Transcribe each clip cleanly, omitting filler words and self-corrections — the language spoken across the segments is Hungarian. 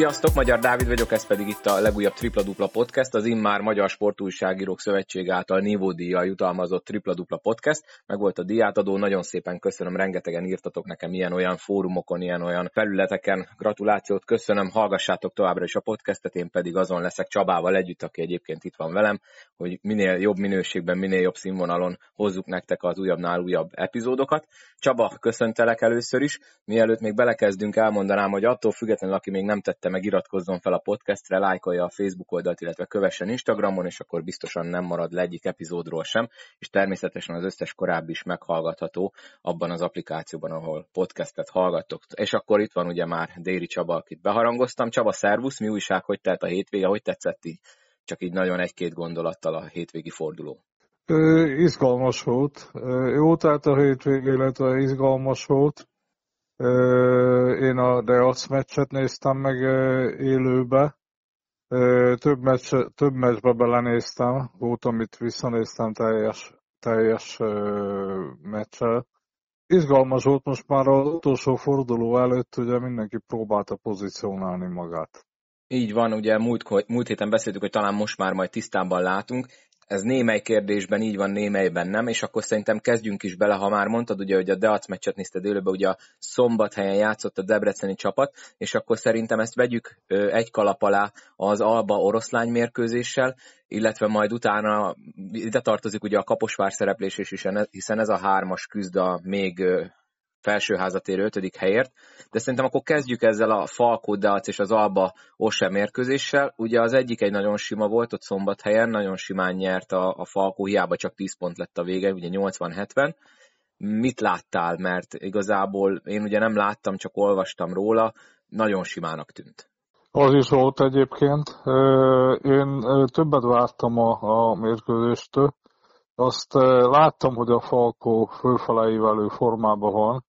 Sziasztok, Magyar Dávid vagyok, ez pedig itt a legújabb Tripla Dupla Podcast, az immár Magyar Sportújságírók Szövetsége által nívódíjjal jutalmazott Tripla Dupla Podcast. Meg volt a díjátadó, nagyon szépen köszönöm, rengetegen írtatok nekem ilyen-olyan fórumokon, ilyen-olyan felületeken. Gratulációt köszönöm, hallgassátok továbbra is a podcastet, én pedig azon leszek Csabával együtt, aki egyébként itt van velem, hogy minél jobb minőségben, minél jobb színvonalon hozzuk nektek az újabbnál újabb epizódokat. Csaba, köszöntelek először is. Mielőtt még belekezdünk, elmondanám, hogy attól függetlenül, aki még nem tette meg, iratkozzon fel a podcastre, lájkolja a Facebook oldalt, illetve kövessen Instagramon, és akkor biztosan nem marad le egyik epizódról sem, és természetesen az összes korábbi is meghallgatható abban az applikációban, ahol podcastet hallgattok. És akkor itt van ugye már Déri Csaba, akit beharangoztam. Csaba, szervusz, mi újság, hogy telt a hétvége, hogy tetszett így? Csak így nagyon egy-két gondolattal a hétvégi forduló. Izgalmas volt. Jó telt a hétvége, illetve izgalmas volt. Én a DEAC meccset néztem meg élőbe, több meccsbe belenéztem, volt, amit visszanéztem teljes meccsel. Izgalmas volt, most már az utolsó forduló előtt ugye mindenki próbálta pozícionálni magát. Így van, ugye múlt héten beszéltük, hogy talán most már majd tisztában látunk. Ez némely kérdésben így van, némelyben nem, és akkor szerintem kezdjünk is bele, ha már mondtad, ugye, hogy a DEAC meccset nézted élőben, ugye a Szombathelyen játszott a debreceni csapat, és akkor szerintem ezt vegyük egy kalap alá az Alba oroszlány mérkőzéssel, illetve majd utána ide tartozik ugye a Kaposvár szereplés is, hiszen ez a 3-as küzd a még felsőházatér 5. helyért, de szerintem akkor kezdjük ezzel a Falco DEAC és az Alba OSE mérkőzéssel. Ugye az egyik egy nagyon sima volt ott Szombathelyen, nagyon simán nyert a Falco, hiába csak 10 pont lett a vége, ugye 80-70. Mit láttál? Mert igazából én ugye nem láttam, csak olvastam róla, nagyon simának tűnt. Az is volt egyébként. Én többet vártam a mérkőzéstől. Azt láttam, hogy a Falco fölfeleivelő formában van,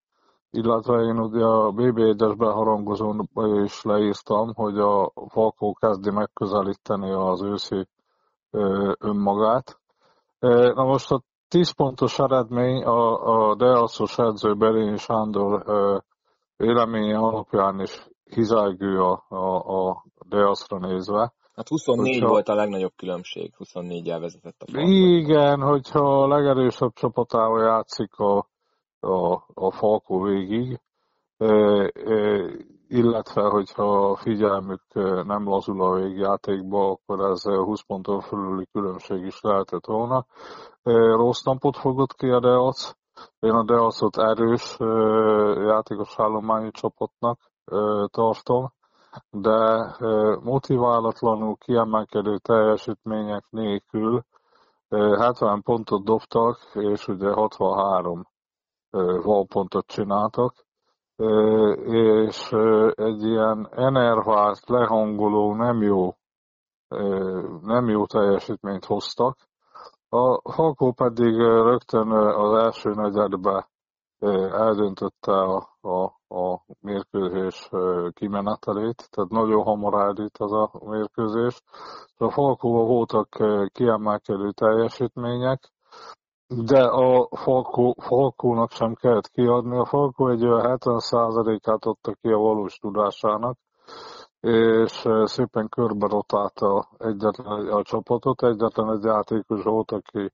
illetve én ugye a BB1-es beharangozón is leírtam, hogy a Falco kezdi megközelíteni az őszi önmagát. Na most a 10 pontos eredmény a DEAC-os edző Berényi Sándor véleménye alapján is hizelgő a DEAC-ra nézve. Hát 24 volt a legnagyobb különbség, 24-jel vezetett a Falco. Igen, hogyha a legerősebb csapatával játszik a Falco végig, illetve hogyha figyelmük nem lazul a végjátékba, akkor ez 20 ponton fölüli különbség is lehetett volna. Rossz napot fogott ki a DEAC. Én a DEAC-ot erős játékos állományú csapatnak tartom, de motiválatlanul kiemelkedő teljesítmények nélkül 70 pontot dobtak, és ugye 63 valpontot csináltak, és egy ilyen enervált, lehangoló, nem jó teljesítményt hoztak. A Falco pedig rögtön az első negyedbe eldöntötte a mérkőzés kimenetelét, tehát nagyon hamar eldőlt ez a mérkőzés. A Falcóban voltak kiemelkedő teljesítmények, de a Falcónak sem kellett kiadni. A Falco egy olyan 70%-át adta ki a valós tudásának, és szépen körbe rotálta a csapatot. Egyetlen egy játékos volt, aki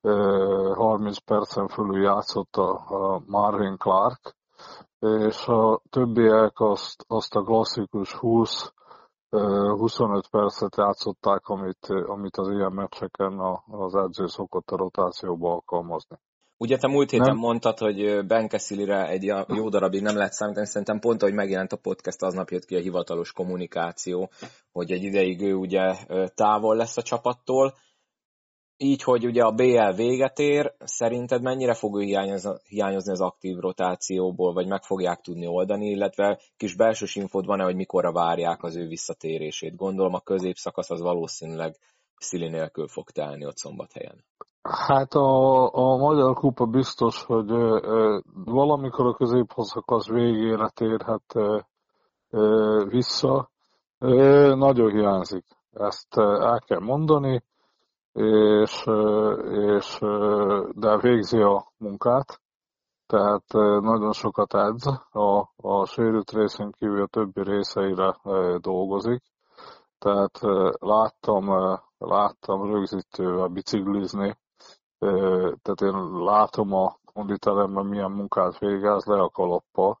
30 percen fölül játszott, a Marvin Clark, és a többiek azt a klasszikus 20-25 percet játszották, amit az ilyen meccseken az edző szokott a rotációba alkalmazni. Ugye te múlt héten mondtad, hogy Ben Kessilire egy jó darabig nem lehet számítani, szerintem pont, ahogy megjelent a podcast, aznap jött ki a hivatalos kommunikáció, hogy egy ideig ő ugye távol lesz a csapattól. Így, hogy ugye a BL véget ér, szerinted mennyire fog ő hiányozni az aktív rotációból, vagy meg fogják tudni oldani, illetve kis belsős infód van-e, hogy mikorra várják az ő visszatérését? Gondolom a középszakasz az valószínűleg Szili nélkül fog telni ott Szombathelyen. Hát a Magyar Kupa biztos, hogy valamikor a középszakasz végére térhet vissza. Nagyon hiányzik, ezt el kell mondani. De végzi a munkát. tehát nagyon sokat edz, a sérült részén kívül a többi részeire dolgozik, tehát láttam rögzítővel biciklizni, tehát én látom a konditeremben milyen munkát végez le a kalappal.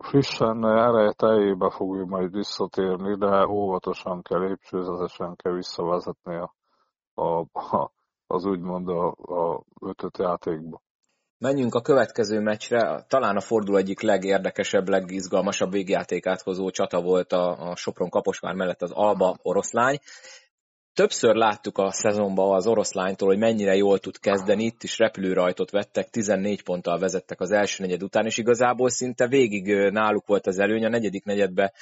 Frissen ereje teljébe fogjuk majd visszatérni, de óvatosan kell, lépcsőzetesen kell visszavezetni az úgymond a ötöt játékba. Menjünk a következő meccsre. Talán a forduló egyik legérdekesebb, legizgalmasabb végjátékát hozó csata volt a Sopron Kaposvár mellett az Alba Oroszlány. Többször láttuk a szezonban az Oroszlánytól, hogy mennyire jól tud kezdeni, itt is repülőrajtot vettek, 14 ponttal vezettek az első negyed után, és igazából szinte végig náluk volt az előny, a negyedik negyedbe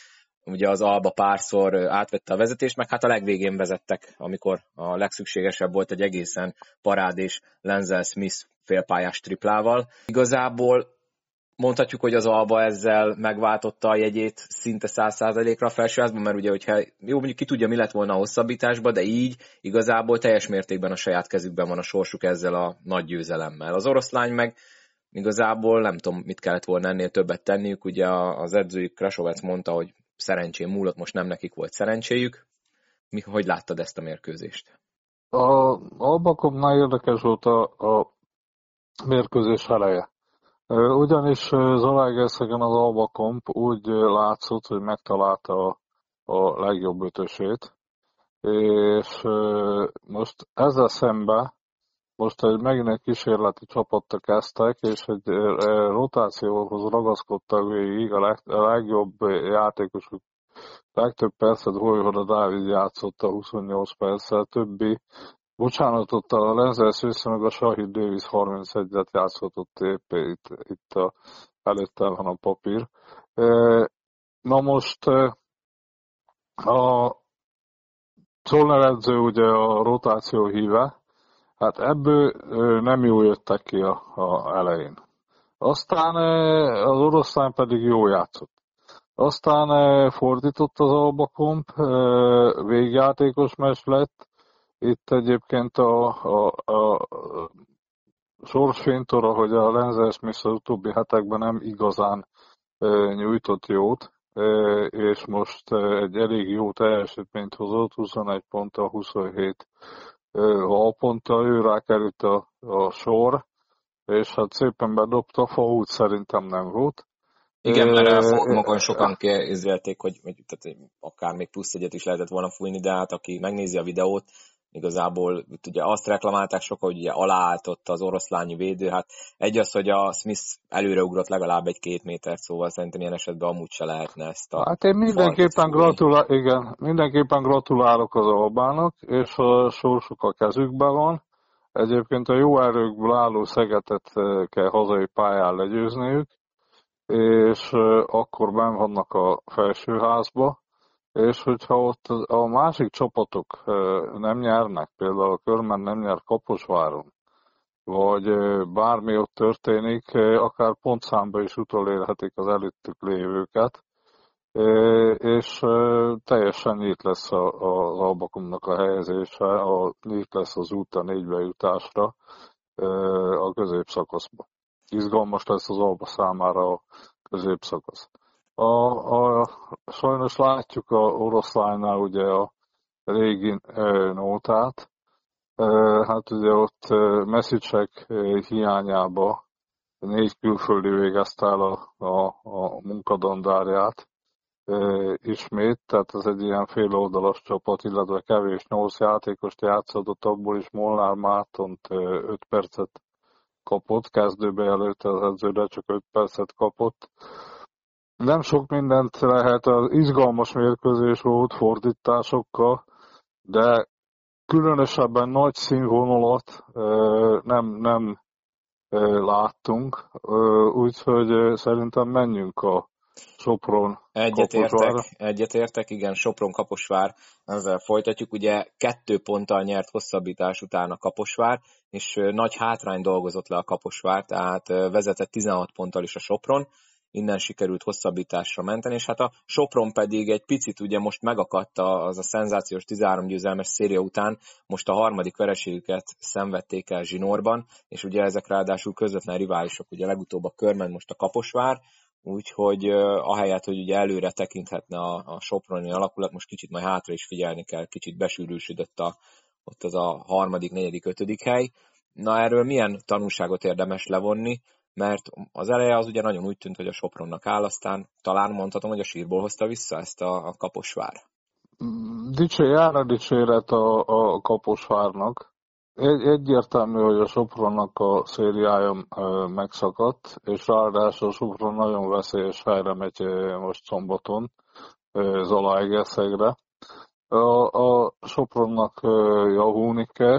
ugye az Alba párszor átvette a vezetést, meg hát a legvégén vezettek, amikor a legszükségesebb volt egy egészen parádés Lenzel-Smith félpályás triplával. Igazából mondhatjuk, hogy az Alba ezzel megváltotta a jegyét szinte 100%-ra a felsőházban, mert ugye, hogyha jó, mondjuk ki tudja, mi lett volna a hosszabbításban, de így igazából teljes mértékben a saját kezükben van a sorsuk ezzel a nagy győzelemmel. Az Oroszlány meg igazából nem tudom, mit kellett volna ennél többet tenniük, ugye az edzőjük Krasovec mondta, hogy szerencsém múlott, most nem nekik volt szerencséjük. Mi, hogy láttad ezt a mérkőzést? A Albakobnál érdekes volt a mérkőzés eleje. Ugyanis Zalaegerszegen az Alba komp úgy látszott, hogy megtalálta a legjobb ötösét, és most ezzel szemben megint egy kísérleti csapattal kezdtek, és egy rotációhoz ragaszkodtak végig, a legjobb játékosuk legtöbb percet Magyar Dávid játszotta, 28 perccel, többi bocsánatot a Lenzel-Smith, meg a Shahi Davis 31-et játszhatott épp, itt előttel van a papír. Na most a Szolnok edző ugye a rotáció híve, hát ebből nem jól jöttek ki a elején. Aztán az Oroszlány pedig jól játszott. Aztán fordított az Alba komp, végjátékos meccs lett. Itt egyébként a sorsfintora, hogy a Lenzel-Smith az utóbbi hetekben nem igazán nyújtott jót, és most egy elég jó teljesítményt hozott, 21 ponttal, 27 halponttal, ő rákerült a sor, és hát szépen bedobta, fault szerintem nem volt. Igen, mert magan sokan kézzelték, hogy tehát akár még plusz egyet is lehetett volna fújni, de hát aki megnézi a videót, igazából ugye azt reklamálták sokan, hogy ugye aláállt ott az oroszlányi védő, hát egy az, hogy a Smith előreugrott legalább egy-két métert, szóval szerintem ilyen esetben amúgy se lehetne ezt a... Hát én mindenképpen gratulálok az Albának, és a sorsuk a kezükben van. Egyébként a jó erőkből álló Szegedet kell hazai pályán legyőzniük, és akkor benn vannak a felsőházba. És hogyha ott a másik csapatok nem nyernek, például a Körmend nem nyer Kaposváron, vagy bármi ott történik, akár pontszámba is utolérhetik az előttük lévőket, és teljesen nyílt lesz az Albakomnak a helyezése, nyílt lesz az út a négybe jutásra a középszakaszba. Izgalmas lesz az Alba számára a középszakasz. Sajnos látjuk a Oroszlánynál ugye a régi nótát, hát ugye ott messzicsek hiányába 4 külföldi végezte el a munkadandárját ismét, tehát ez egy ilyen féloldalas csapat, illetve kevés 8 játékost játszott, abból is Molnár Máltont 5 percet kapott, kezdőbe előtte az edzőre csak 5 percet kapott. Nem sok mindent lehet, az izgalmas mérkőzés volt fordításokkal, de különösebben nagy színvonalat nem láttunk, úgyhogy szerintem menjünk a Sopron Kaposvárra. Egyetértek, igen, Sopron Kaposvár, ezzel folytatjuk. Ugye 2 ponttal nyert hosszabbítás után a Kaposvár, és nagy hátrány dolgozott le a Kaposvár, tehát vezetett 16 ponttal is a Sopron, innen sikerült hosszabbításra menteni, és hát a Sopron pedig egy picit ugye most megakadt az a szenzációs 13 győzelmes széria után, most a harmadik vereségüket szenvedték el zsinórban, és ugye ezek ráadásul közvetlen riválisok, ugye legutóbb a Körmend, most a Kaposvár, úgyhogy ahelyett, hogy ugye előre tekinthetne a soproni alakulat, most kicsit majd hátra is figyelni kell, kicsit besűrűsödött ott az a harmadik, negyedik, ötödik hely. Na erről milyen tanulságot érdemes levonni, mert az eleje az ugye nagyon úgy tűnt, hogy a Sopronnak áll, aztán talán mondhatom, hogy a sírból hozta vissza ezt a Kaposvár. Dicséret a Kaposvárnak. Egyértelmű, hogy a Sopronnak a szériája megszakadt, és ráadásul a Sopron nagyon veszélyes helyre megy most szombaton, Zalaegerszegre. A Sopronnak javulni kell,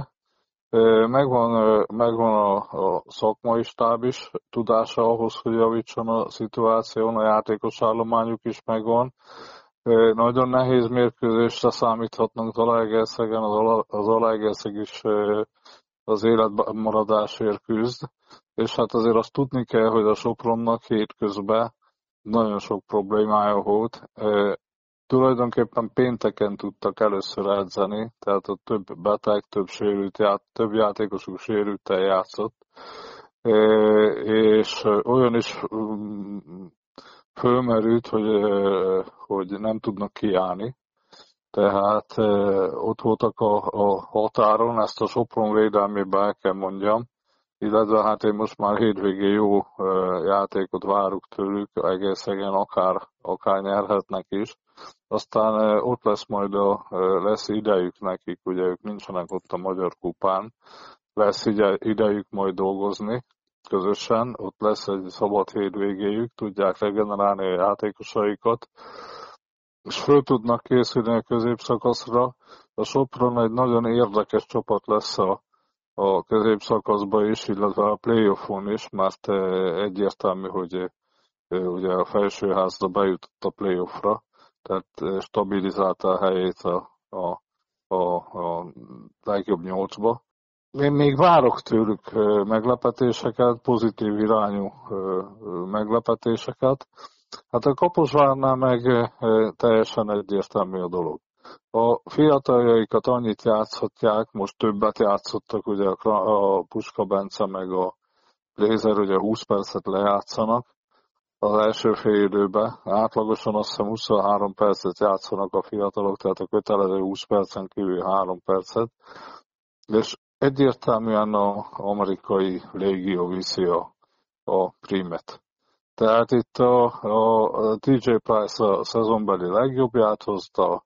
megvan a szakmai stáb is tudása ahhoz, hogy javítson a szituáción, a játékos állományuk is megvan. Nagyon nehéz mérkőzésre számíthatnak Zalaegerszegen, az Zalaegerszeg is az életmaradásért küzd, és hát azért azt tudni kell, hogy a Sopronnak hétközben nagyon sok problémája volt. Tulajdonképpen pénteken tudtak először edzeni, tehát a több beteg, több játékosuk sérültel játszott, és olyan is fölmerült, hogy nem tudnak kiállni. Tehát ott voltak a határon, ezt a Sopron védelmében el kell mondjam, illetve hát én most már hétvégén jó játékot várok tőlük, Egerszegen akár nyerhetnek is. Aztán ott lesz majd lesz idejük nekik, ugye ők nincsenek ott a Magyar Kupán, lesz idejük majd dolgozni közösen, ott lesz egy szabad hétvégéjük, tudják regenerálni a játékosaikat, és föl tudnak készülni a középszakaszra. A Sopron egy nagyon érdekes csapat lesz a középszakaszban is, illetve a playoffon is, mert egyértelmű, hogy ugye a felsőházra bejutott a playoffra, tehát stabilizálta a helyét a legjobb nyolcba. Én még várok tőlük meglepetéseket, pozitív irányú meglepetéseket. Hát a Kaposvárnál meg teljesen egyértelmű a dolog. A fiataljaikat annyit játszhatják, most többet játszottak, ugye a Puska Bence meg a Blazer, ugye 20 percet lejátszanak az első fél időben. Átlagosan azt hiszem 23 percet játszanak a fiatalok, tehát a kötelező 20 percen kívül 3 percet. És egyértelműen az amerikai légió viszi a primet. Tehát itt a TJ Price a szezonbeli legjobbját hozta,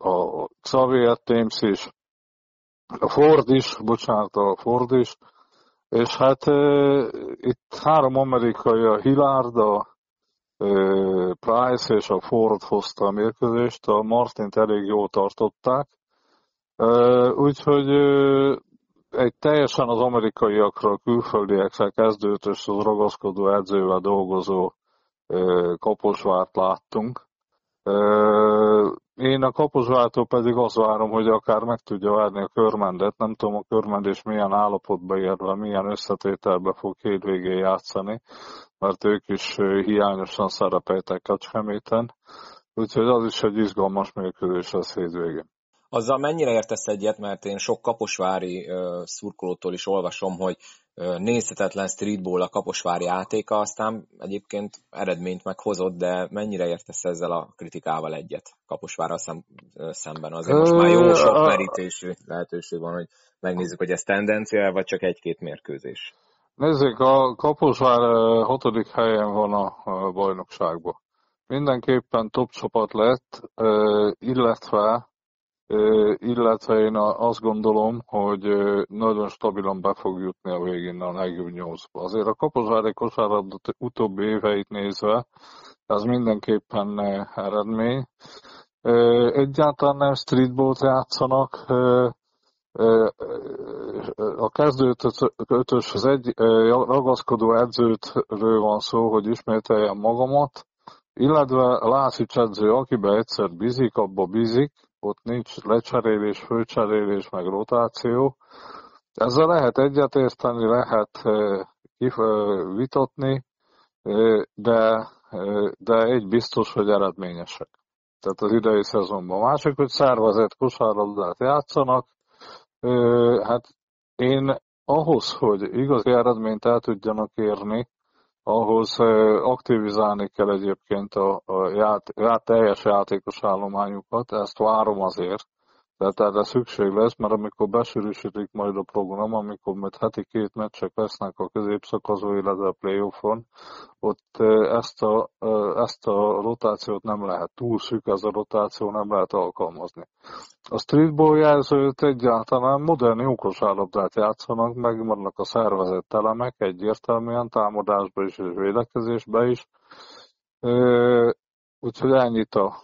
a Xavier Thames is, a Ford is, és hát itt három amerikai, a Hillard, a Price és a Ford hozta a mérkőzést, a Martint elég jól tartották, úgyhogy egy teljesen az amerikaiakra, külföldiekre kezdődött, és az ragaszkodó edzővel dolgozó Kaposvárt láttunk. Én a Kaposvártól pedig azt várom, hogy akár meg tudja verni a Körmendet. Nem tudom, a Körmend is milyen állapotba érve, milyen összetételbe fog hétvégén játszani, mert ők is hiányosan szerepeltek Kecskeméten. Úgyhogy az is egy izgalmas mérkőzés lesz hétvégén. Azzal mennyire értesz egyet, mert én sok kaposvári szurkolótól is olvasom, hogy nézhetetlen streetball a kaposvári játéka, aztán egyébként eredményt meghozott, de mennyire értesz ezzel a kritikával egyet Kaposvárral szemben? Azért most már jó sok merítésű lehetőség van, hogy megnézzük, hogy ez tendencia, vagy csak egy-két mérkőzés. Nézzük, a Kaposvár 6. helyen van a bajnokságban. Mindenképpen top csapat lett, illetve én azt gondolom, hogy nagyon stabilan be fog jutni a végén a legjobb nyolcba. Azért a kaposvári kosárlabda utóbbi éveit nézve, ez mindenképpen eredmény. Egyáltalán nem streetballt játszanak. A kezdő ötös, az egy ragaszkodó edzőtről van szó, hogy ismételjem magamat, illetve László edző, akiben egyszer bízik, abba bízik, ott nincs lecserélés, fölcserélés, meg rotáció. Ezzel lehet egyetérteni, lehet vitatni, de egy biztos, hogy eredményesek. Tehát az idei szezonban mások, hogy szervezett kosárlabdát játszanak. Hát én ahhoz, hogy igazi eredményt el tudjanak érni, ahhoz aktivizálni kell egyébként a teljes játékos állományukat, ezt várom azért. Tehát erre szükség lesz, mert amikor besűrűsítik majd a program, amikor majd heti 2 meccsek lesznek a középszakaszban, illetve a playoffon, ott ezt a rotációt nem lehet, túl szűk ez a rotáció, nem lehet alkalmazni. A streetball jelzőt egyáltalán modern jókosárlabdát játszanak, megvannak a szervezett elemek egyértelműen, támadásba is és védekezésbe is, úgyhogy ennyit a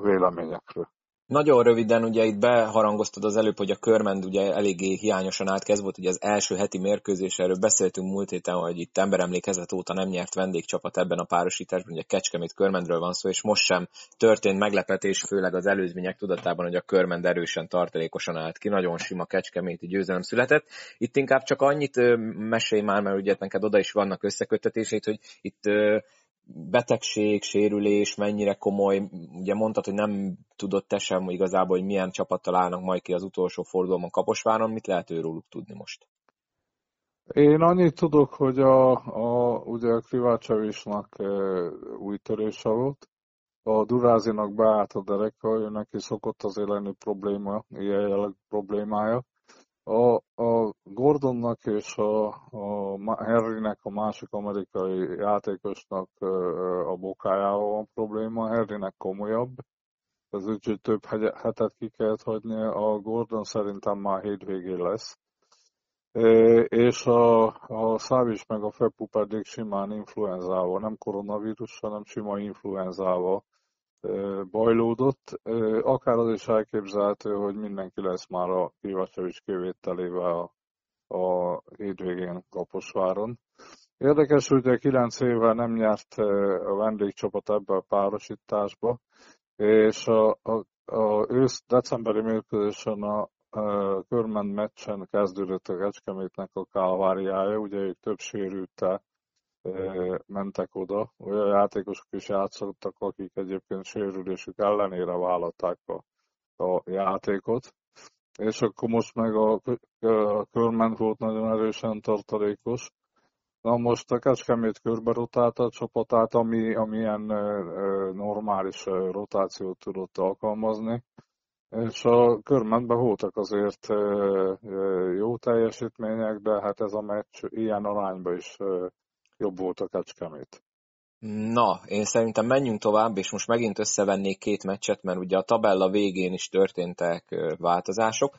véleményekről. Nagyon röviden, ugye itt beharangoztad az előbb, hogy a Körmend ugye eléggé hiányosan átkezd volt, ugye az első heti mérkőzés, erről beszéltünk múlt héten, hogy itt emberemlékezet óta nem nyert vendégcsapat ebben a párosításban, ugye Kecskemét Körmendről van szó, és most sem történt meglepetés, főleg az előzmények tudatában, hogy a Körmend erősen tartalékosan állt ki, nagyon sima kecskeméti győzelem született. Itt inkább csak annyit mesélj már, mert ugye neked oda is vannak összeköttetését, hogy itt betegség, sérülés, mennyire komoly, ugye mondtad, hogy nem tudott te sem igazából, hogy milyen csapattal állnak majd ki az utolsó fordulóban Kaposváron, mit lehet őróluk tudni most? Én annyit tudok, hogy ugye a Krivácsevicsnak új törése volt, a Durázinak beállt a dereka, ő neki szokott azért lenni probléma, ilyen jellegű problémája. A Gordonnak és a Harrynek, a másik amerikai játékosnak a bokájával van probléma, Harrynek komolyabb, ez úgyhogy több hetet ki kellett hagyni, a Gordon szerintem már hétvégén lesz. És a Szávics meg a Fepu pedig simán influenzával, nem koronavírus, hanem sima influenzával bajlódott, akár az is elképzelhető, hogy mindenki lesz már a Krivácsevics kivételével a hétvégén Kaposváron. Érdekes, hogy a 9 évvel nem nyert a vendégcsapat ebbe a párosításba, és a decemberi mérkőzésen a Körmend meccsen kezdődött a Kecskemétnek a kálváriája, ugye ők több sérültel mentek oda, olyan játékosok is játszottak, akik egyébként sérülésük ellenére vállalták a játékot, és akkor most meg a Körmend volt nagyon erősen tartalékos. Na most a Kecskemét körbe rotálta a csapatát, ami ilyen normális rotációt tudott alkalmazni, és a Körmendben voltak azért jó teljesítmények, de hát ez a meccs ilyen arányban is jobb volt a Kecskemét. Na, én szerintem menjünk tovább, és most megint összevennék 2 meccset, mert ugye a tabella végén is történtek változások.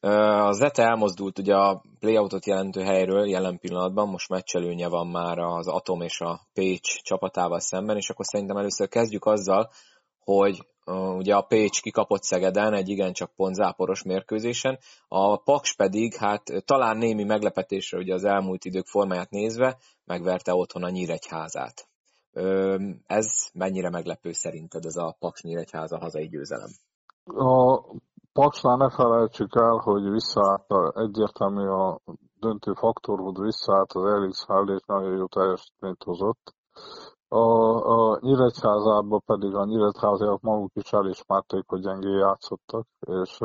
A ZTE elmozdult ugye a playoutot jelentő helyről jelen pillanatban, most meccselőnye van már az Atom és a Pécs csapatával szemben, és akkor szerintem először kezdjük azzal, hogy ugye a Pécs kikapott Szegeden egy igencsak pontzáporos mérkőzésen, a Paks pedig hát talán némi meglepetésre ugye az elmúlt idők formáját nézve megverte otthon a Nyíregyházát. Ez mennyire meglepő szerinted, ez a Paks-Nyíregyháza hazai győzelem? A Paksnál ne felejtsük el, hogy visszaállt egyértelmű a döntő faktor, hogy visszaállt az Elix Hellét, nagyon jó teljesítményt hozott. A Nyíregyházában pedig a nyíregyháziak maguk is elismerték, hogy gyengén játszottak, és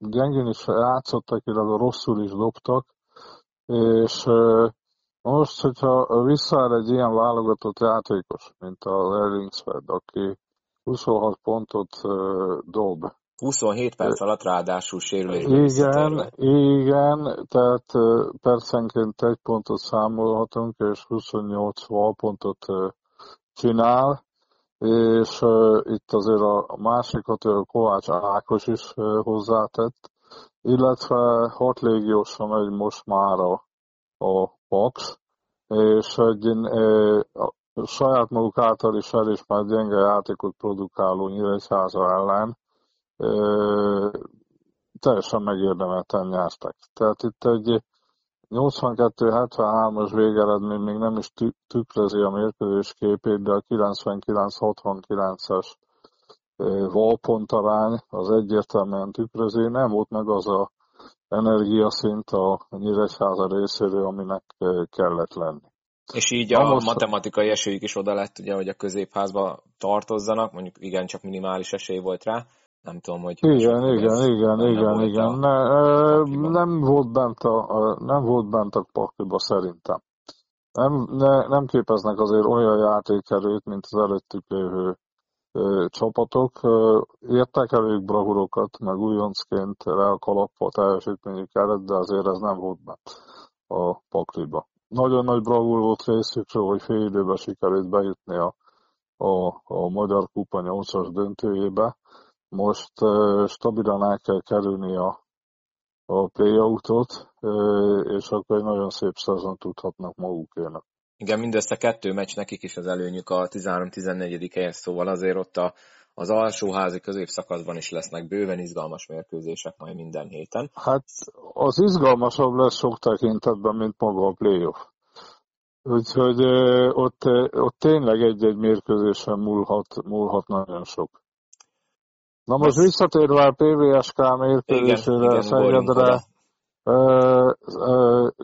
gyengén is játszottak, illetve rosszul is dobtak, és most, hogyha visszaáll egy ilyen válogatott játékos, mint az Erlingsfeld, aki 26 pontot dob. 27 perc alatt ráadásul sérülésben visszatérve. Igen, tehát percenként 1 pontot számolhatunk, és 28 pontot csinál, és itt azért a másikat Kovács Ákos is hozzátett, illetve 6 légiósan megy most már a Paks, és a saját maguk által is elismert gyenge játékot produkáló Nyíregyháza ellen teljesen megérdemelten nyertek. Tehát itt egy 82-73-as végeredmény még nem is tükrözi a mérkőzés képét, de a 99-69-es valpontarány az egyértelműen tükrözi. Nem volt meg az a energiaszint a Nyíregyháza részéről, aminek kellett lenni. És így a matematikai esélyük is oda lett, ugye, hogy a középházba tartozzanak, mondjuk igen, csak minimális esély volt rá, nem tudom, hogy... Igen. Nem volt bent a pakliba szerintem. Nem képeznek azért olyan játékerőt, mint az előttük lévő csapatok. Értek elég bravurokat, meg újoncként rá a kalapva teljesítményük előtt, de azért ez nem volt bent a pakliba. Nagyon nagy bravúr volt részükről, hogy fél időben sikerült bejutni a Magyar Kupa 8-as döntőjébe. Most stabilan el kell kerülni a play-outot, és akkor egy nagyon szép szezont tudhatnak magukének. Igen, mindössze 2 meccs nekik is az előnyük a 13-14. helyen, szóval azért ott az alsóházi középszakaszban is lesznek bőven izgalmas mérkőzések majd minden héten. Hát az izgalmasabb lesz sok tekintetben, mint maga a playoff. Úgyhogy ott tényleg egy-egy mérkőzésen múlhat nagyon sok. Na most visszatérve a PVSK mérkőzésére, Szegedre,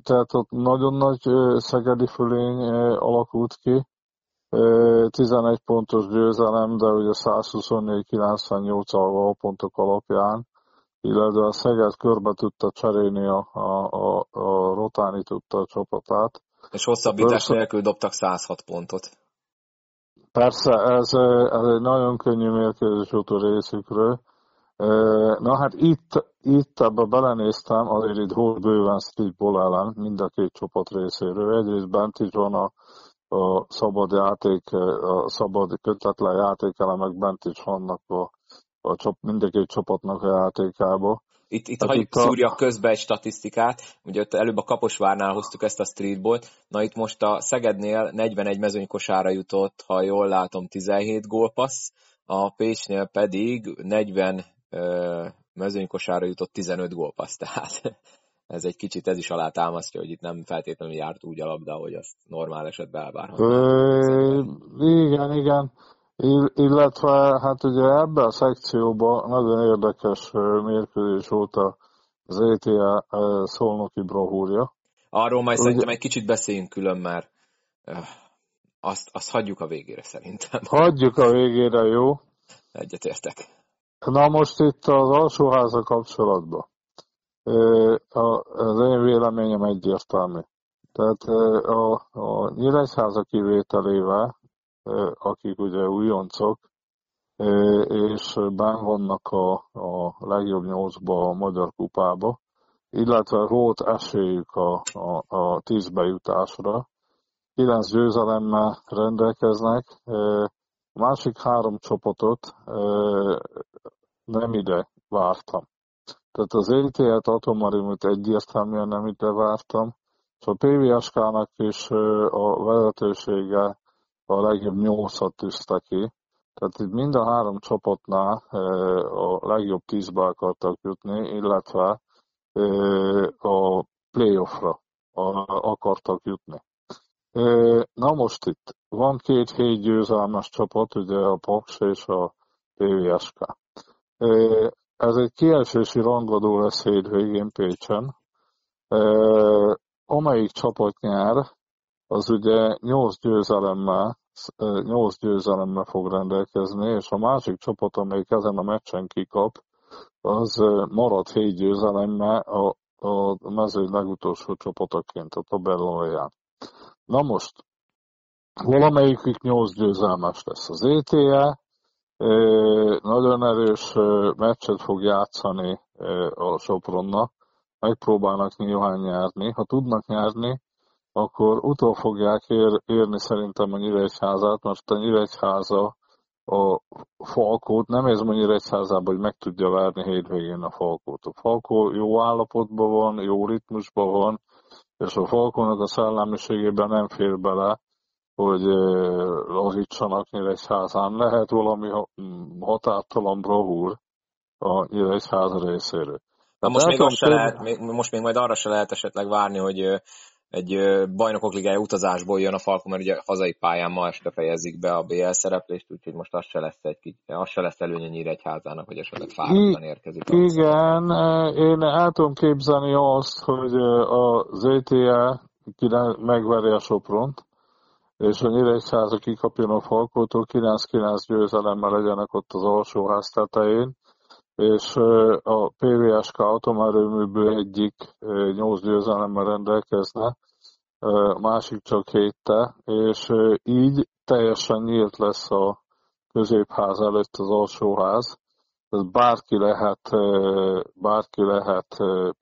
tehát ott nagyon nagy szegedi fölény alakult ki, 11 pontos győzelem, de ugye 124-98 pontok alapján, illetve a Szeged körbe tudta cserélni a Rotáni tudta a csapatát. És hosszabbítás nélkül dobtak 106 pontot. Persze, ez egy nagyon könnyű mérkőzés volt a részükről. Na hát itt ebbe belenéztem, azért itt hol bőven streetball ellen mind a két csapat részéről. Egyrészt bent is van a szabad kötetlen játékelemek bent is vannak mind a két csapatnak a játékába. Itt hagyjuk szúrjak közbe egy statisztikát, ugye ott előbb a Kaposvárnál hoztuk ezt a streetballt, na itt most a Szegednél 41 mezőnykosára jutott, ha jól látom 17 gólpassz, a Pécsnél pedig 40 mezőnykosára jutott 15 gólpassz, tehát ez egy kicsit, ez is alátámasztja, hogy itt nem feltétlenül járt úgy a labda, hogy azt normál esetben elvárhatnánk. Igen. Illetve hát ugye ebben a szekcióban nagyon érdekes mérkőzés volt az ZTE szolnoki bravúrja. Arról majd szerintem egy kicsit beszéljünk külön, mert azt hagyjuk a végére szerintem. Hagyjuk a végére, jó? Egyetértek. Na most itt az alsóháza kapcsolatban. Az én véleményem egyértelmű. Tehát a Nyíregyháza kivételével, akik ugye újoncok, és benn vannak a legjobb 8-ba a Magyar Kupába, illetve volt esélyük a 10-be jutásra. 9 győzelemmel rendelkeznek. A másik 3 csapatot nem ide vártam. Tehát az ETL-t, Atomarimot egyértelműen nem ide vártam, és a PVSK-nak is a vezetősége a legjobb 8-at tűzte ki. Tehát itt mind a 3 csapatnál a legjobb 10-be akartak jutni, illetve a playoffra akartak jutni. Na most itt van 2 győzelmes csapat, ugye a Paks és a PVSK. Ez egy kiesési rangadó lesz hétvégén Pécsen. Amelyik csapat nyer, az ugye 8 győzelemmel fog rendelkezni, és a másik csapat, amelyik ezen a meccsen kikap, az marad 7 győzelemmel a mezőny legutolsó csapataként a tabella alján. Na most, valamelyikük 8 győzelmes lesz. Az ETE nagyon erős meccset fog játszani a Sopronna, megpróbálnak nyilván nyerni. Ha tudnak nyerni, akkor utol fogják érni szerintem a Nyíregyházát, mert a Nyíregyháza a Falcót, nem érzem a Nyíregyházába, hogy meg tudja verni hétvégén a Falcót. A Falco jó állapotban van, jó ritmusban van, és a Falcónak a szellemiségében nem fér bele, hogy lazítsanak Nyíregyházán. Lehet valami határtalan bravúr a Nyíregyháza részéről. Most még majd arra se lehet esetleg várni, hogy egy Bajnokok Ligája utazásból jön a Falco, mert ugye a hazai pályán ma este fejezik be a BL szereplést, úgyhogy most az se lesz előnye Nyíregyházának, hogy esetleg fáradtan érkezik. Igen, én el tudom képzelni azt, hogy a ZTE megveri a Sopront, és a Nyíregyháza kikapjon a Falcótól, 9-9 győzelemmel legyenek ott az alsóház tetején, és a PVSK atomerőműből egyik 8 győzelemmel rendelkezne, a másik csak 7-tel, és így teljesen nyílt lesz a középház előtt az alsóház. Ez bárki lehet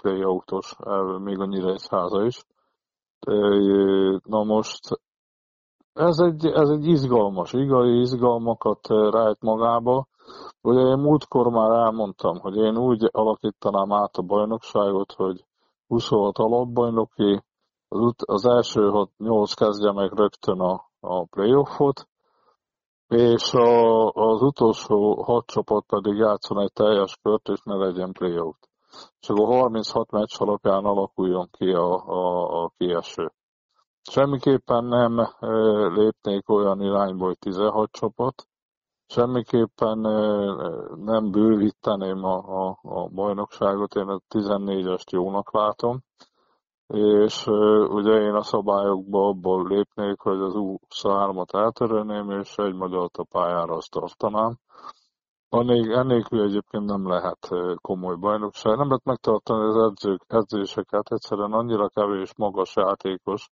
play-out-os, még a Nyíregyháza is. Na most ez egy izgalmas, igazi izgalmakat rejt magába. Ugye én múltkor már elmondtam, hogy én úgy alakítanám át a bajnokságot, hogy 26 alapbajnoki, az első 8 kezdje meg rögtön a playoffot, és az utolsó 6 csapat pedig játszon egy teljes kört, és ne legyen playout. Csak a 36 meccs alapján alakuljon ki a kieső. Semmiképpen nem lépnék olyan irányba, hogy 16 csapat, semmiképpen nem bővíteném a bajnokságot, én a 14-est jónak látom, és ugye én a szabályokba abból lépnék, hogy az U23-at eltörölném, és egy magyart a pályára azt tartanám. Ennélkül egyébként nem lehet komoly bajnokság, nem lehet megtartani az edzéseket, egyszerűen annyira kevés magas játékos,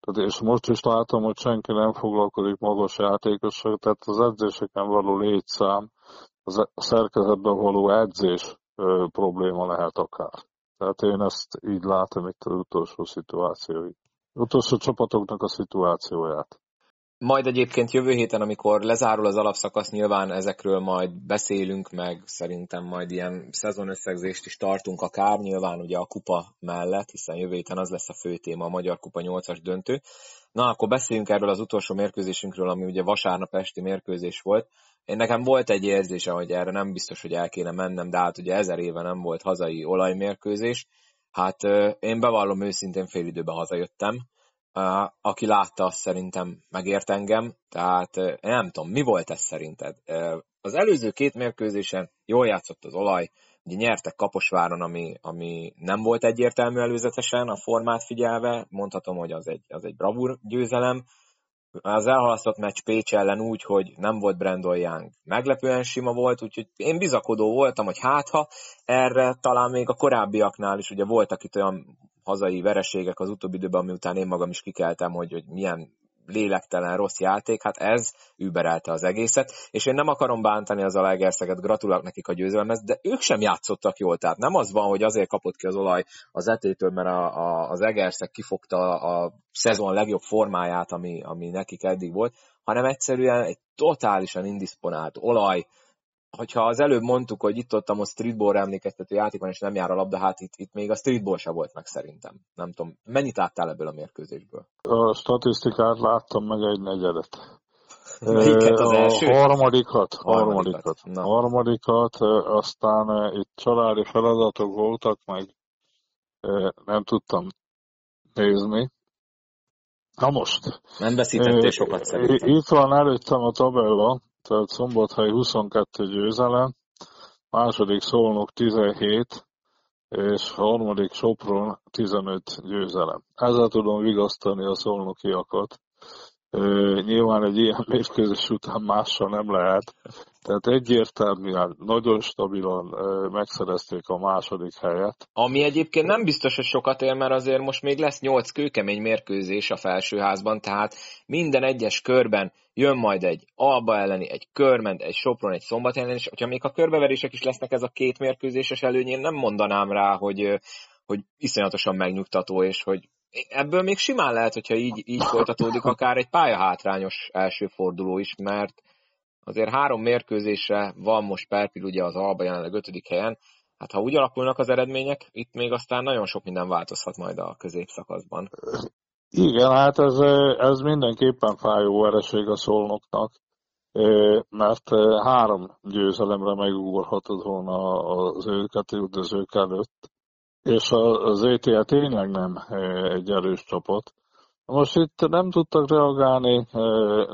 tehát és most is látom, hogy senki nem foglalkozik magas játékossal, tehát az edzéseken való létszám, a szerkezetben való edzés probléma lehet akár. Tehát én ezt így látom itt az utolsó szituációit, utolsó csapatoknak a szituációját. Majd egyébként jövő héten, amikor lezárul az alapszakasz, nyilván ezekről majd beszélünk, meg szerintem majd ilyen szezonösszegzést is tartunk akár, nyilván ugye a kupa mellett, hiszen jövő héten az lesz a fő téma, a Magyar Kupa 8-as döntő. Na, akkor beszéljünk erről az utolsó mérkőzésünkről, ami ugye vasárnap esti mérkőzés volt. Én nekem volt egy érzésem, hogy erre nem biztos, hogy el kéne mennem, de hát ugye 1000 éve nem volt hazai olajmérkőzés. Hát én bevallom őszintén, fél időben hazajöttem. Aki látta, azt szerintem megért engem, tehát nem tudom, mi volt ez szerinted? Az előző 2 mérkőzésen jól játszott az olaj, ugye nyertek Kaposváron, ami nem volt egyértelmű előzetesen, a formát figyelve, mondhatom, hogy az egy bravúr győzelem. Az elhalasztott meccs Pécs ellen úgy, hogy nem volt Brandon Young. Meglepően sima volt, úgyhogy én bizakodó voltam, hogy hátha erre talán még a korábbiaknál is ugye voltak itt olyan hazai vereségek az utóbbi időben, miután én magam is kikeltem, hogy milyen lélektelen rossz játék, hát ez überelte az egészet, és én nem akarom bántani az Zalaegerszeget, gratulálok nekik a győzelemhez, de ők sem játszottak jól, tehát nem az van, hogy azért kapott ki az olaj az etétől, mert az Egerszeg kifogta a szezon legjobb formáját, ami nekik eddig volt, hanem egyszerűen egy totálisan indisponált olaj. Hogyha az előbb mondtuk, hogy itt-ott a streetballra emlékeztető játék van, és nem jár a labda, hát itt még a streetball se volt meg szerintem. Nem tudom, mennyit láttál ebből a mérkőzésből? A statisztikát láttam meg egy negyedet. Melyiket az első? Harmadikat, aztán itt családi feladatok voltak, meg nem tudtam nézni. Na most. Nem beszítettél sokat szerintem. Itt van előttem a tabella. Tehát Szombathely 22 győzelem, második Szolnok 17, és harmadik Sopron 15 győzelem. Ezzel tudom vigasztani a szolnokiakat. Nyilván egy ilyen mérkőzés után mással nem lehet. Tehát egyértelműen nagyon stabilan megszerezték a második helyet. Ami egyébként nem biztos, hogy sokat ér, mert azért most még lesz 8 kőkemény mérkőzés a felsőházban, tehát minden egyes körben jön majd egy Alba elleni, egy Körmend, egy Sopron, egy Szombathely elleni, és hogyha még a körbeverések is lesznek, ez a 2 mérkőzéses előny, én nem mondanám rá, hogy iszonyatosan megnyugtató, és hogy ebből még simán lehet, hogyha így folytatódik akár egy pályahátrányos első forduló is, mert azért 3 mérkőzésre van most perpil, ugye az Alba jelenleg 5. helyen. Hát ha úgy alakulnak az eredmények, itt még aztán nagyon sok minden változhat majd a középszakaszban. Igen, hát ez mindenképpen fájó vereség a Szolnoknak, mert 3 győzelemre megugorhatod volna az őket üldözők előtt. és az ZTE tényleg nem egy erős csapat. Most itt nem tudtak reagálni,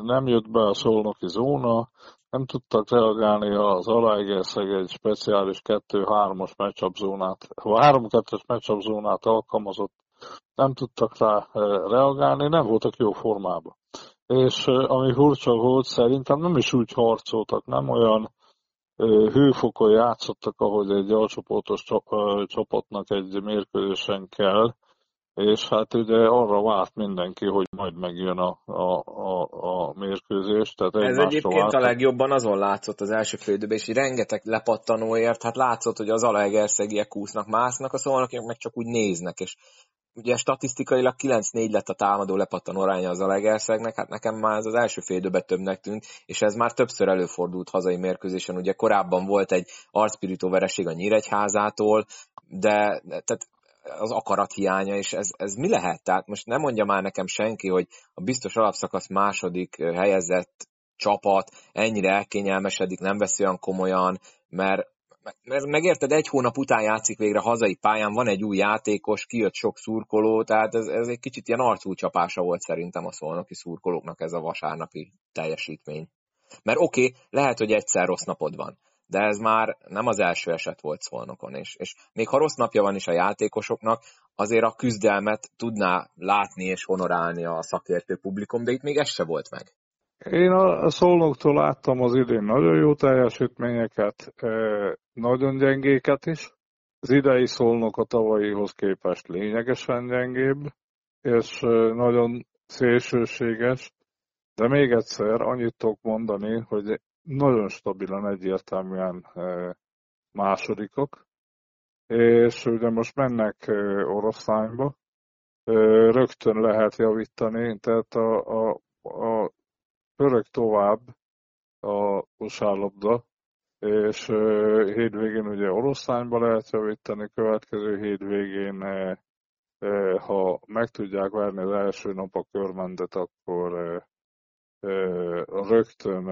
nem jött be a szolnoki zóna, nem tudtak reagálni az Zalaegerszeg egy speciális 2-3-as matchup-zónát, 3-2-es matchup-zónát alkalmazott, nem tudtak rá reagálni, nem voltak jó formában. És ami furcsa volt, szerintem nem is úgy harcoltak, nem olyan hőfokon játszottak, ahogy egy alcsoportos csapatnak egy mérkőzésen kell, és hát ugye arra várt mindenki, hogy majd megjön a mérkőzés. Tehát ez egyébként a legjobban azon látszott az első félidőben, és rengeteg lepattanóért, hát látszott, hogy az zalaegerszegiek úsznak, másznak, a szolnokiak meg csak úgy néznek, és ugye statisztikailag 9-4 lett a támadó lepattan aránya az Zalaegerszegnek, hát nekem már ez az első fél időben többnek tűnt, és ez már többször előfordult hazai mérkőzésen, ugye korábban volt egy arcpirító vereség a Nyíregyházától, de tehát az akarat hiánya, és ez mi lehet? Tehát most nem mondja már nekem senki, hogy a biztos alapszakasz második helyezett csapat ennyire elkényelmesedik, nem veszi olyan komolyan, mert megérted, egy hónap után játszik végre hazai pályán, van egy új játékos, kijött sok szurkoló, tehát ez egy kicsit ilyen arcúcsapása volt szerintem a szolnoki szurkolóknak ez a vasárnapi teljesítmény. Mert oké, lehet, hogy egyszer rossz napod van, de ez már nem az első eset volt Szolnokon, és még ha rossz napja van is a játékosoknak, azért a küzdelmet tudná látni és honorálni a szakértő publikum, de itt még ez se volt meg. Én a Szolnoktól láttam az idén nagyon jó teljesítményeket, nagyon gyengéket is. Az idei Szolnok a tavalyihoz képest lényegesen gyengébb, és nagyon szélsőséges, de még egyszer annyit tudok mondani, hogy nagyon stabilan egyértelműen másodikok, és ugye most mennek Oroszlányba, rögtön lehet javítani, tehát a pörög tovább a kosárlabda, és hétvégén ugye Oroszlányba lehet javítani, következő hétvégén, ha meg tudják verni az első nap a Körmendet, akkor rögtön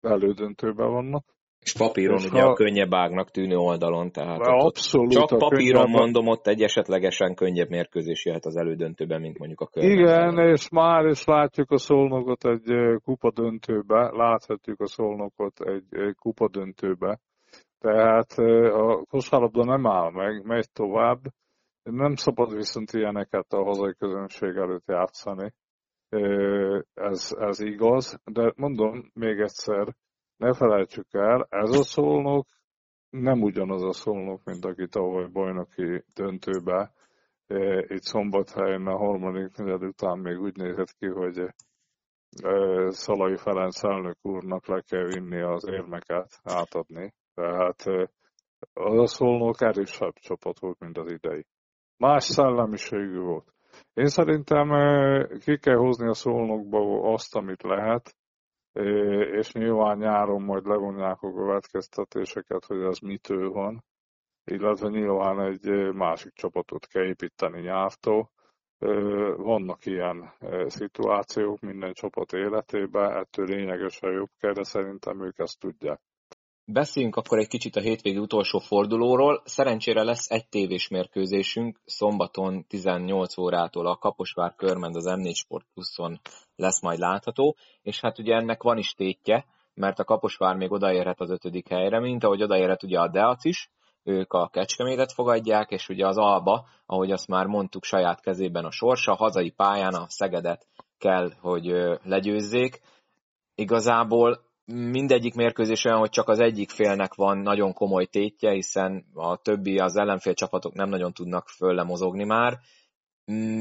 elődöntőben vannak. És papíron, és ugye a könnyebb ágnak tűnő oldalon, tehát abszolút csak papíron könnyebb... mondom, ott egy esetlegesen könnyebb mérkőzés jöhet az elődöntőben, mint mondjuk a Körmend. Igen, és már is látjuk a Szolnokot egy kupadöntőbe, láthatjuk a Szolnokot egy kupadöntőbe. Tehát a kosárlabda nem áll meg, megy tovább. Nem szabad viszont ilyeneket a hazai közönség előtt játszani. Ez igaz, de mondom még egyszer, ne felejtsük el, ez a Szolnok nem ugyanaz a Szolnok, mint aki tavaly bajnoki döntőbe. Itt Szombathelyen a harmadik negyed után még úgy nézett ki, hogy Szalai Ferenc elnök úrnak le kell vinni az érmeket, átadni. Tehát az a Szolnok erősebb csapat volt, mint az idei. Más szellemiségű volt. Én szerintem ki kell hozni a Szolnokba azt, amit lehet, és nyilván nyáron majd levonják a következtetéseket, hogy ez mitől van, illetve nyilván egy másik csapatot kell építeni nyártól. Vannak ilyen szituációk minden csapat életében, ettől lényegesen jobb kell, de szerintem ők ezt tudják. Beszéljünk akkor egy kicsit a hétvégi utolsó fordulóról. Szerencsére lesz egy tévés mérkőzésünk, szombaton 18 órától a Kaposvár Körmend az M4 Sport Pluszon lesz majd látható, és hát ugye ennek van is tétje, mert a Kaposvár még odaérhet az 5. helyre, mint ahogy odaérhet ugye a DEAC is, ők a Kecskemétet fogadják, és ugye az Alba, ahogy azt már mondtuk, saját kezében a sorsa, hazai pályán a Szegedet kell, hogy legyőzzék. Igazából mindegyik mérkőzés olyan, hogy csak az egyik félnek van nagyon komoly tétje, hiszen a többi, az ellenfél csapatok nem nagyon tudnak föllemozogni már.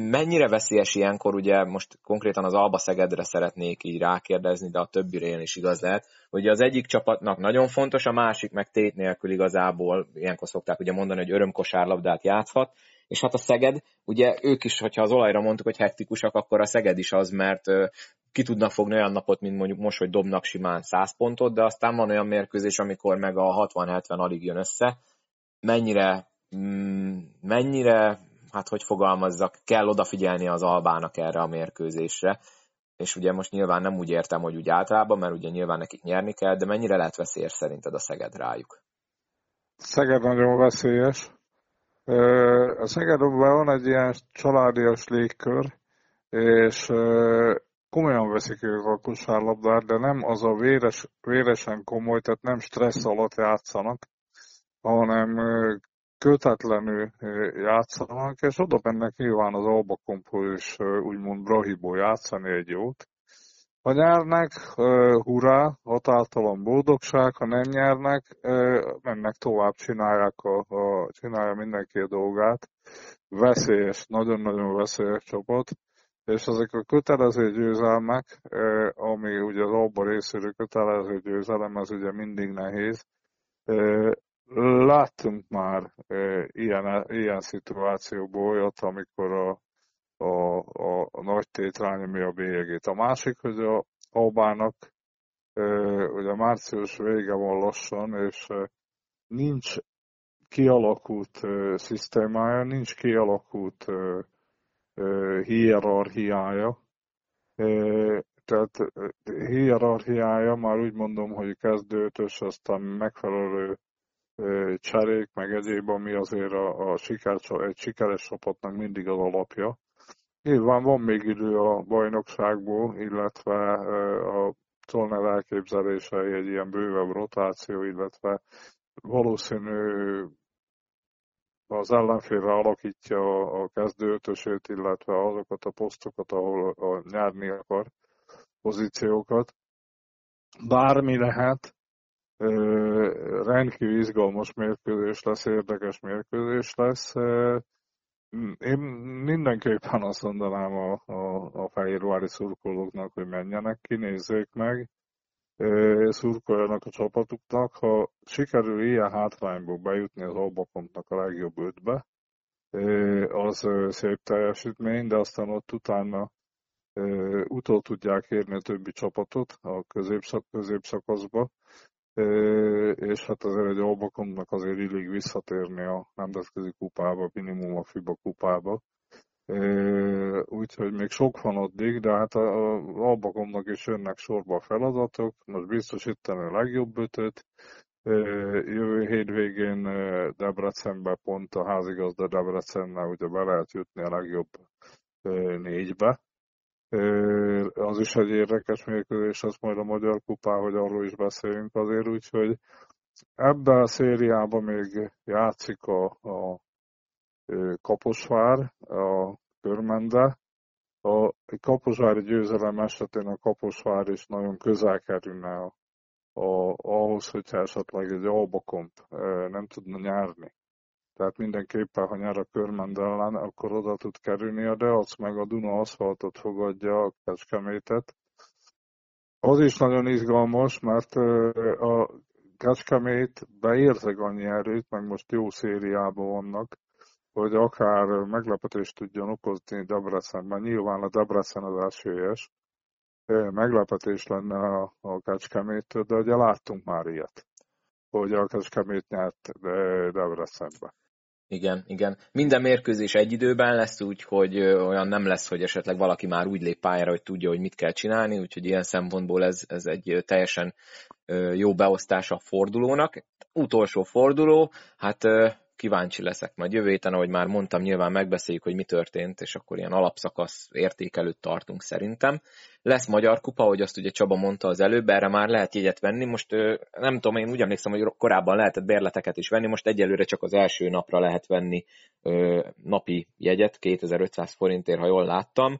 Mennyire veszélyes ilyenkor, ugye most konkrétan az Alba Szegedre szeretnék így rákérdezni, de a többire is igaz lehet, hogy az egyik csapatnak nagyon fontos, a másik meg tét nélkül igazából, ilyenkor szokták ugye mondani, hogy örömkosárlabdát játszhat, és hát a Szeged, ugye ők is, hogyha az olajra mondtuk, hogy hektikusak, akkor a Szeged is az, mert ki tudnak fogni olyan napot, mint mondjuk most, hogy dobnak simán 100 pontot, de aztán van olyan mérkőzés, amikor meg a 60-70 alig jön össze. Mennyire, hát hogy fogalmazzak, kell odafigyelni az Albának erre a mérkőzésre, és ugye most nyilván nem úgy értem, hogy úgy általában, mert ugye nyilván nekik nyerni kell, de mennyire lehet veszélyes szerinted a Szeged rájuk? Szeged nagyon veszélyes. A Szegedben van egy ilyen családias légkör, és komolyan veszik ők a kosárlabdát, de nem az a véresen komoly, tehát nem stressz alatt játszanak, hanem kötetlenül játszanak, és oda mennek nyilván az Alba kompó is úgymond brahibó játszani egy jót. Ha nyernek, hurrá, határtalan boldogság, ha nem nyernek, mennek tovább, csinálja mindenki a dolgát. Veszélyes, nagyon-nagyon veszélyes csapat, és ezek a kötelező győzelmek, ami ugye az Alba részéről kötelező győzelem, az ugye mindig nehéz. Láttunk már ilyen szituációból olyat, amikor a nagy tétrány, mi a bélyegét. A másik, hogy a Albának ugye március vége van lassan, és nincs kialakult szisztémája, nincs kialakult hierarchiája. Tehát hierarchiája, már úgy mondom, hogy kezdőtös, aztán megfelelő cserék, meg egyéb, ami azért egy sikeres csapatnak mindig az alapja. Nyilván van még idő a bajnokságból, illetve a Tolner elképzelései egy ilyen bővebb rotáció, illetve valószínű az ellenfélre alakítja a kezdőötösét, illetve azokat a posztokat, ahol nyerni akar, pozíciókat. Bármi lehet, rendkívül izgalmas mérkőzés lesz, érdekes mérkőzés lesz. Én mindenképpen azt mondanám a fehérvári szurkolóknak, hogy menjenek ki, nézzék meg, szurkoljanak a csapatuknak. Ha sikerül ilyen hátrányból bejutni az Albakompnak a legjobb ötbe, az szép teljesítmény, de aztán ott utána utol tudják érni a többi csapatot a középszakaszba. És hát azért egy Albakompnak azért illik visszatérni a nemzetközi kupába, minimum a FIBA kupába. Úgyhogy még sok van addig, de hát az Albakompnak is jönnek sorba a feladatok, most biztosítani a legjobb ötöt. Jövő hétvégén Debrecenbe, pont a házigazda Debrecennel ugye be lehet jutni a legjobb négybe. Az is egy érdekes mérkőzés, az majd a Magyar Kupá, hogy arról is beszélünk azért, úgyhogy ebben a szériában még játszik a Kaposvár, a Körmende. A kaposvári győzelem esetén a Kaposvár is nagyon közel kerülne ahhoz, hogyha esetleg egy Albakomp nem tudna nyerni. Tehát mindenképpen, ha nyer a Körmend ellen, akkor oda tud kerülni, a DEAC meg a Duna aszfaltot fogadja a Kecskemétet. Az is nagyon izgalmas, mert a Kecskemét beérzeg annyi erőt, meg most jó szériában vannak, hogy akár meglepetést tudjon okozni Debrecenben. Nyilván a Debrecen az esélyes, meglepetés lenne a Kecskemétől, de ugye láttunk már ilyet, hogy a Kecskemét nyert Debrecenben. Igen, igen. Minden mérkőzés egy időben lesz, úgyhogy olyan nem lesz, hogy esetleg valaki már úgy lép pályára, hogy tudja, hogy mit kell csinálni, úgyhogy ilyen szempontból ez egy teljesen jó beosztása a fordulónak. Utolsó forduló, hát kíváncsi leszek majd jövő héten, ahogy már mondtam, nyilván megbeszéljük, hogy mi történt, és akkor ilyen alapszakasz értékelőt tartunk szerintem. Lesz Magyar Kupa, ahogy azt ugye Csaba mondta az előbb, erre már lehet jegyet venni. Most nem tudom, én úgy emlékszem, hogy korábban lehetett bérleteket is venni, most egyelőre csak az első napra lehet venni napi jegyet, 2500 forintért, ha jól láttam.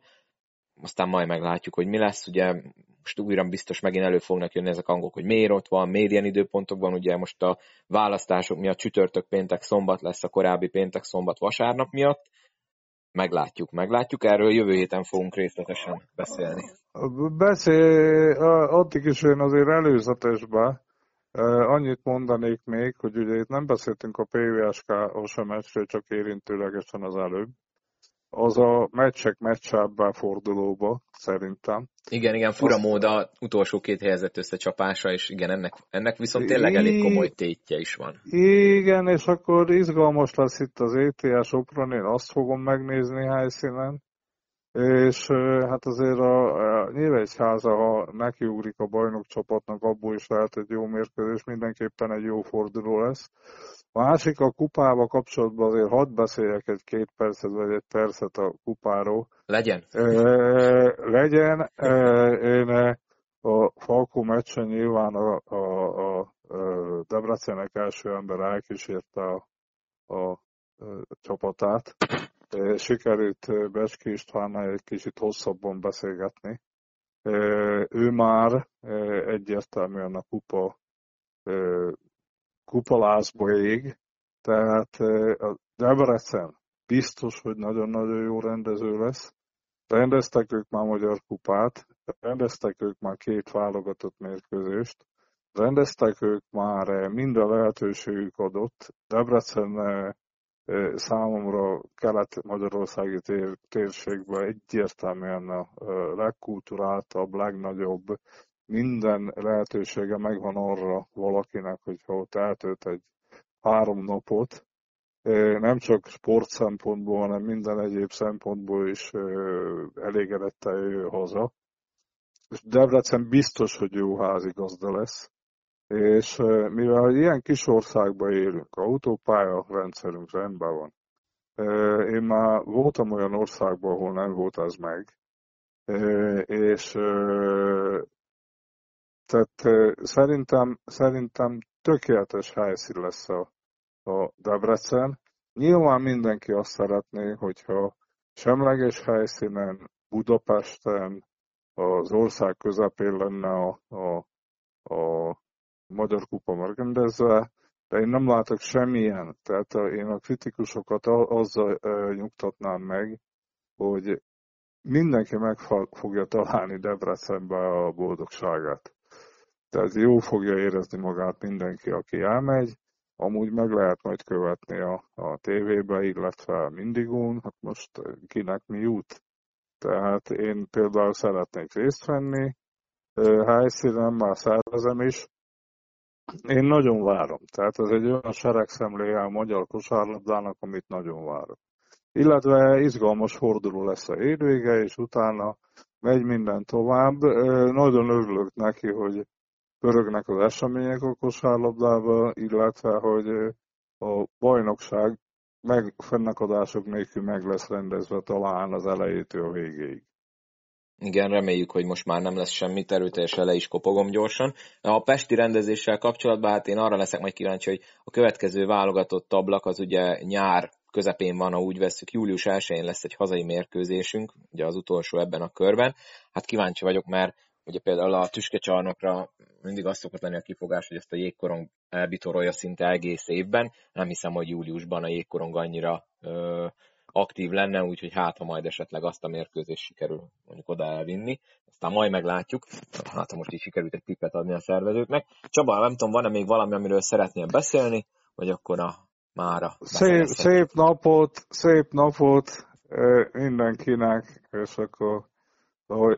Aztán majd meglátjuk, hogy mi lesz. Ugye most újra biztos megint elő fognak jönni ezek a hangok, hogy miért ott van, miért ilyen időpontokban. Ugye most a választások miatt csütörtök, péntek, szombat lesz, a korábbi péntek, szombat, vasárnap miatt. Meglátjuk. Erről jövő héten fogunk részletesen beszélni. Addig is én azért előzetesben annyit mondanék még, hogy ugye itt nem beszéltünk a PVSK-os meccsről, csak érintőlegesen az előbb. Az a meccsek meccsábbá fordulóba, szerintem. Igen, fura mód a utolsó két helyezett összecsapása, és igen, ennek viszont tényleg elég komoly tétje is van. Igen, és akkor izgalmas lesz itt az ZTE Sopron, én azt fogom megnézni helyszínen. És hát azért a Nyíregyháza, ha nekiugrik a bajnok csapatnak, abból is lehet egy jó mérkőzés, mindenképpen egy jó forduló lesz. A másik, a kupával kapcsolatban azért hadd beszéljek egy-két percet, vagy egy percet a kupáról. Legyen. Én a Falco meccsen nyilván a Debrecenek első ember elkísérte a csapatát. Sikerült Becski Istvánnal egy kicsit hosszabban beszélgetni. Ő már egyértelműen a kupalázba ég, tehát a Debrecen biztos, hogy nagyon-nagyon jó rendező lesz. Rendeztek ők már Magyar Kupát, rendeztek ők már két válogatott mérkőzést, rendeztek ők már minden lehetőségük adott. Debrecen számomra kelet-magyarországi térségben egyértelműen a legkulturáltabb, legnagyobb, minden lehetősége megvan arra valakinek, hogyha ott eltölt egy 3 napot, nem csak sport szempontból, hanem minden egyéb szempontból is elégedettel jöjjön haza. És Debrecen biztos, hogy jó házigazda lesz. És mivel ilyen kis országban élünk, autópálya rendszerünk rendben van. Én már voltam olyan országban, ahol nem volt ez meg. És tehát szerintem tökéletes helyszín lesz a Debrecen. Nyilván mindenki azt szeretné, hogyha semleges helyszínen, Budapesten, az ország közepén lenne a Magyar Kupa megrendezve, de én nem látok semmilyen. Tehát én a kritikusokat azzal nyugtatnám meg, hogy mindenki meg fogja találni Debrecenbe a boldogságát. Tehát jó fogja érezni magát mindenki, aki elmegy. Amúgy meg lehet majd követni a tévébe, illetve Mindigón, hát most kinek mi jut. Tehát én például szeretnék részt venni, helyszínen már szervezem is. Én nagyon várom. Tehát ez egy olyan seregszemléje a magyar kosárlabdának, amit nagyon várom. Illetve izgalmas forduló lesz a hétvége, és utána megy minden tovább. Nagyon örülök neki, hogy pörögnek az események a kosárlabdában, illetve hogy a bajnokság fennakadások nélkül meg lesz rendezve talán az elejétől a végéig. Igen, reméljük, hogy most már nem lesz semmi, erőteljesen le is kopogom gyorsan. A pesti rendezéssel kapcsolatban, hát én arra leszek majd kíváncsi, hogy a következő válogatott ablak az ugye nyár közepén van, ha úgy vesszük, július 1-én lesz egy hazai mérkőzésünk, ugye az utolsó ebben a körben. Hát kíváncsi vagyok, mert ugye például a tüskecsarnokra mindig az szokott lenni a kifogás, hogy ezt a jégkorong elbitorolja szinte egész évben. Nem hiszem, hogy júliusban a jégkorong annyira aktív lenne, úgyhogy hát, ha majd esetleg azt a mérkőzést sikerül mondjuk oda elvinni, aztán majd meglátjuk, hát ha most így sikerült egy tippet adni a szervezőknek. Csaba, nem tudom, van-e még valami, amiről szeretnél beszélni, vagy akkor mára? Szép napot mindenkinek, és akkor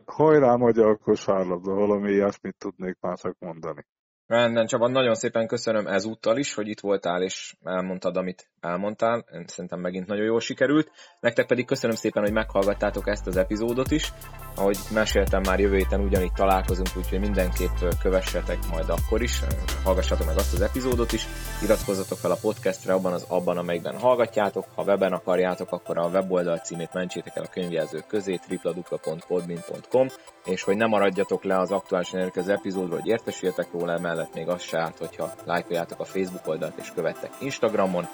hajrá magyar kosárlabda, valami ilyesmit tudnék már csak mondani. Rendben, Csaba, nagyon szépen köszönöm ezúttal is, hogy itt voltál és elmondtad, amit elmondtál. Én szerintem megint nagyon jól sikerült. Nektek pedig köszönöm szépen, hogy meghallgattátok ezt az epizódot is. Ahogy meséltem, már jövő héten ugyanígy találkozunk, úgyhogy mindenképp kövessetek majd akkor is. Hallgassatok meg azt az epizódot is. Iratkozzatok fel a podcastre abban, amelyikben hallgatjátok. Ha weben akarjátok, akkor a weboldal címét mentsétek el a könyvjelzők közé, tripladupla.podmin.com, és hogy ne maradjatok le az aktuálisan érkező epizódról, hogy értesüljetek róla, mellett még az se árt, hogyha lájkoljátok a Facebook oldalt és követtek Instagramon,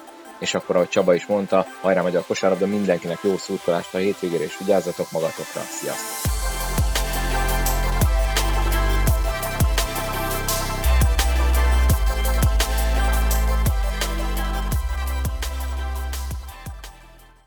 és akkor, ahogy Csaba is mondta, hajrá magyar kosárlabda, mindenkinek jó szurkolást a hétvégére, és vigyázzatok magatokra, sziasztok!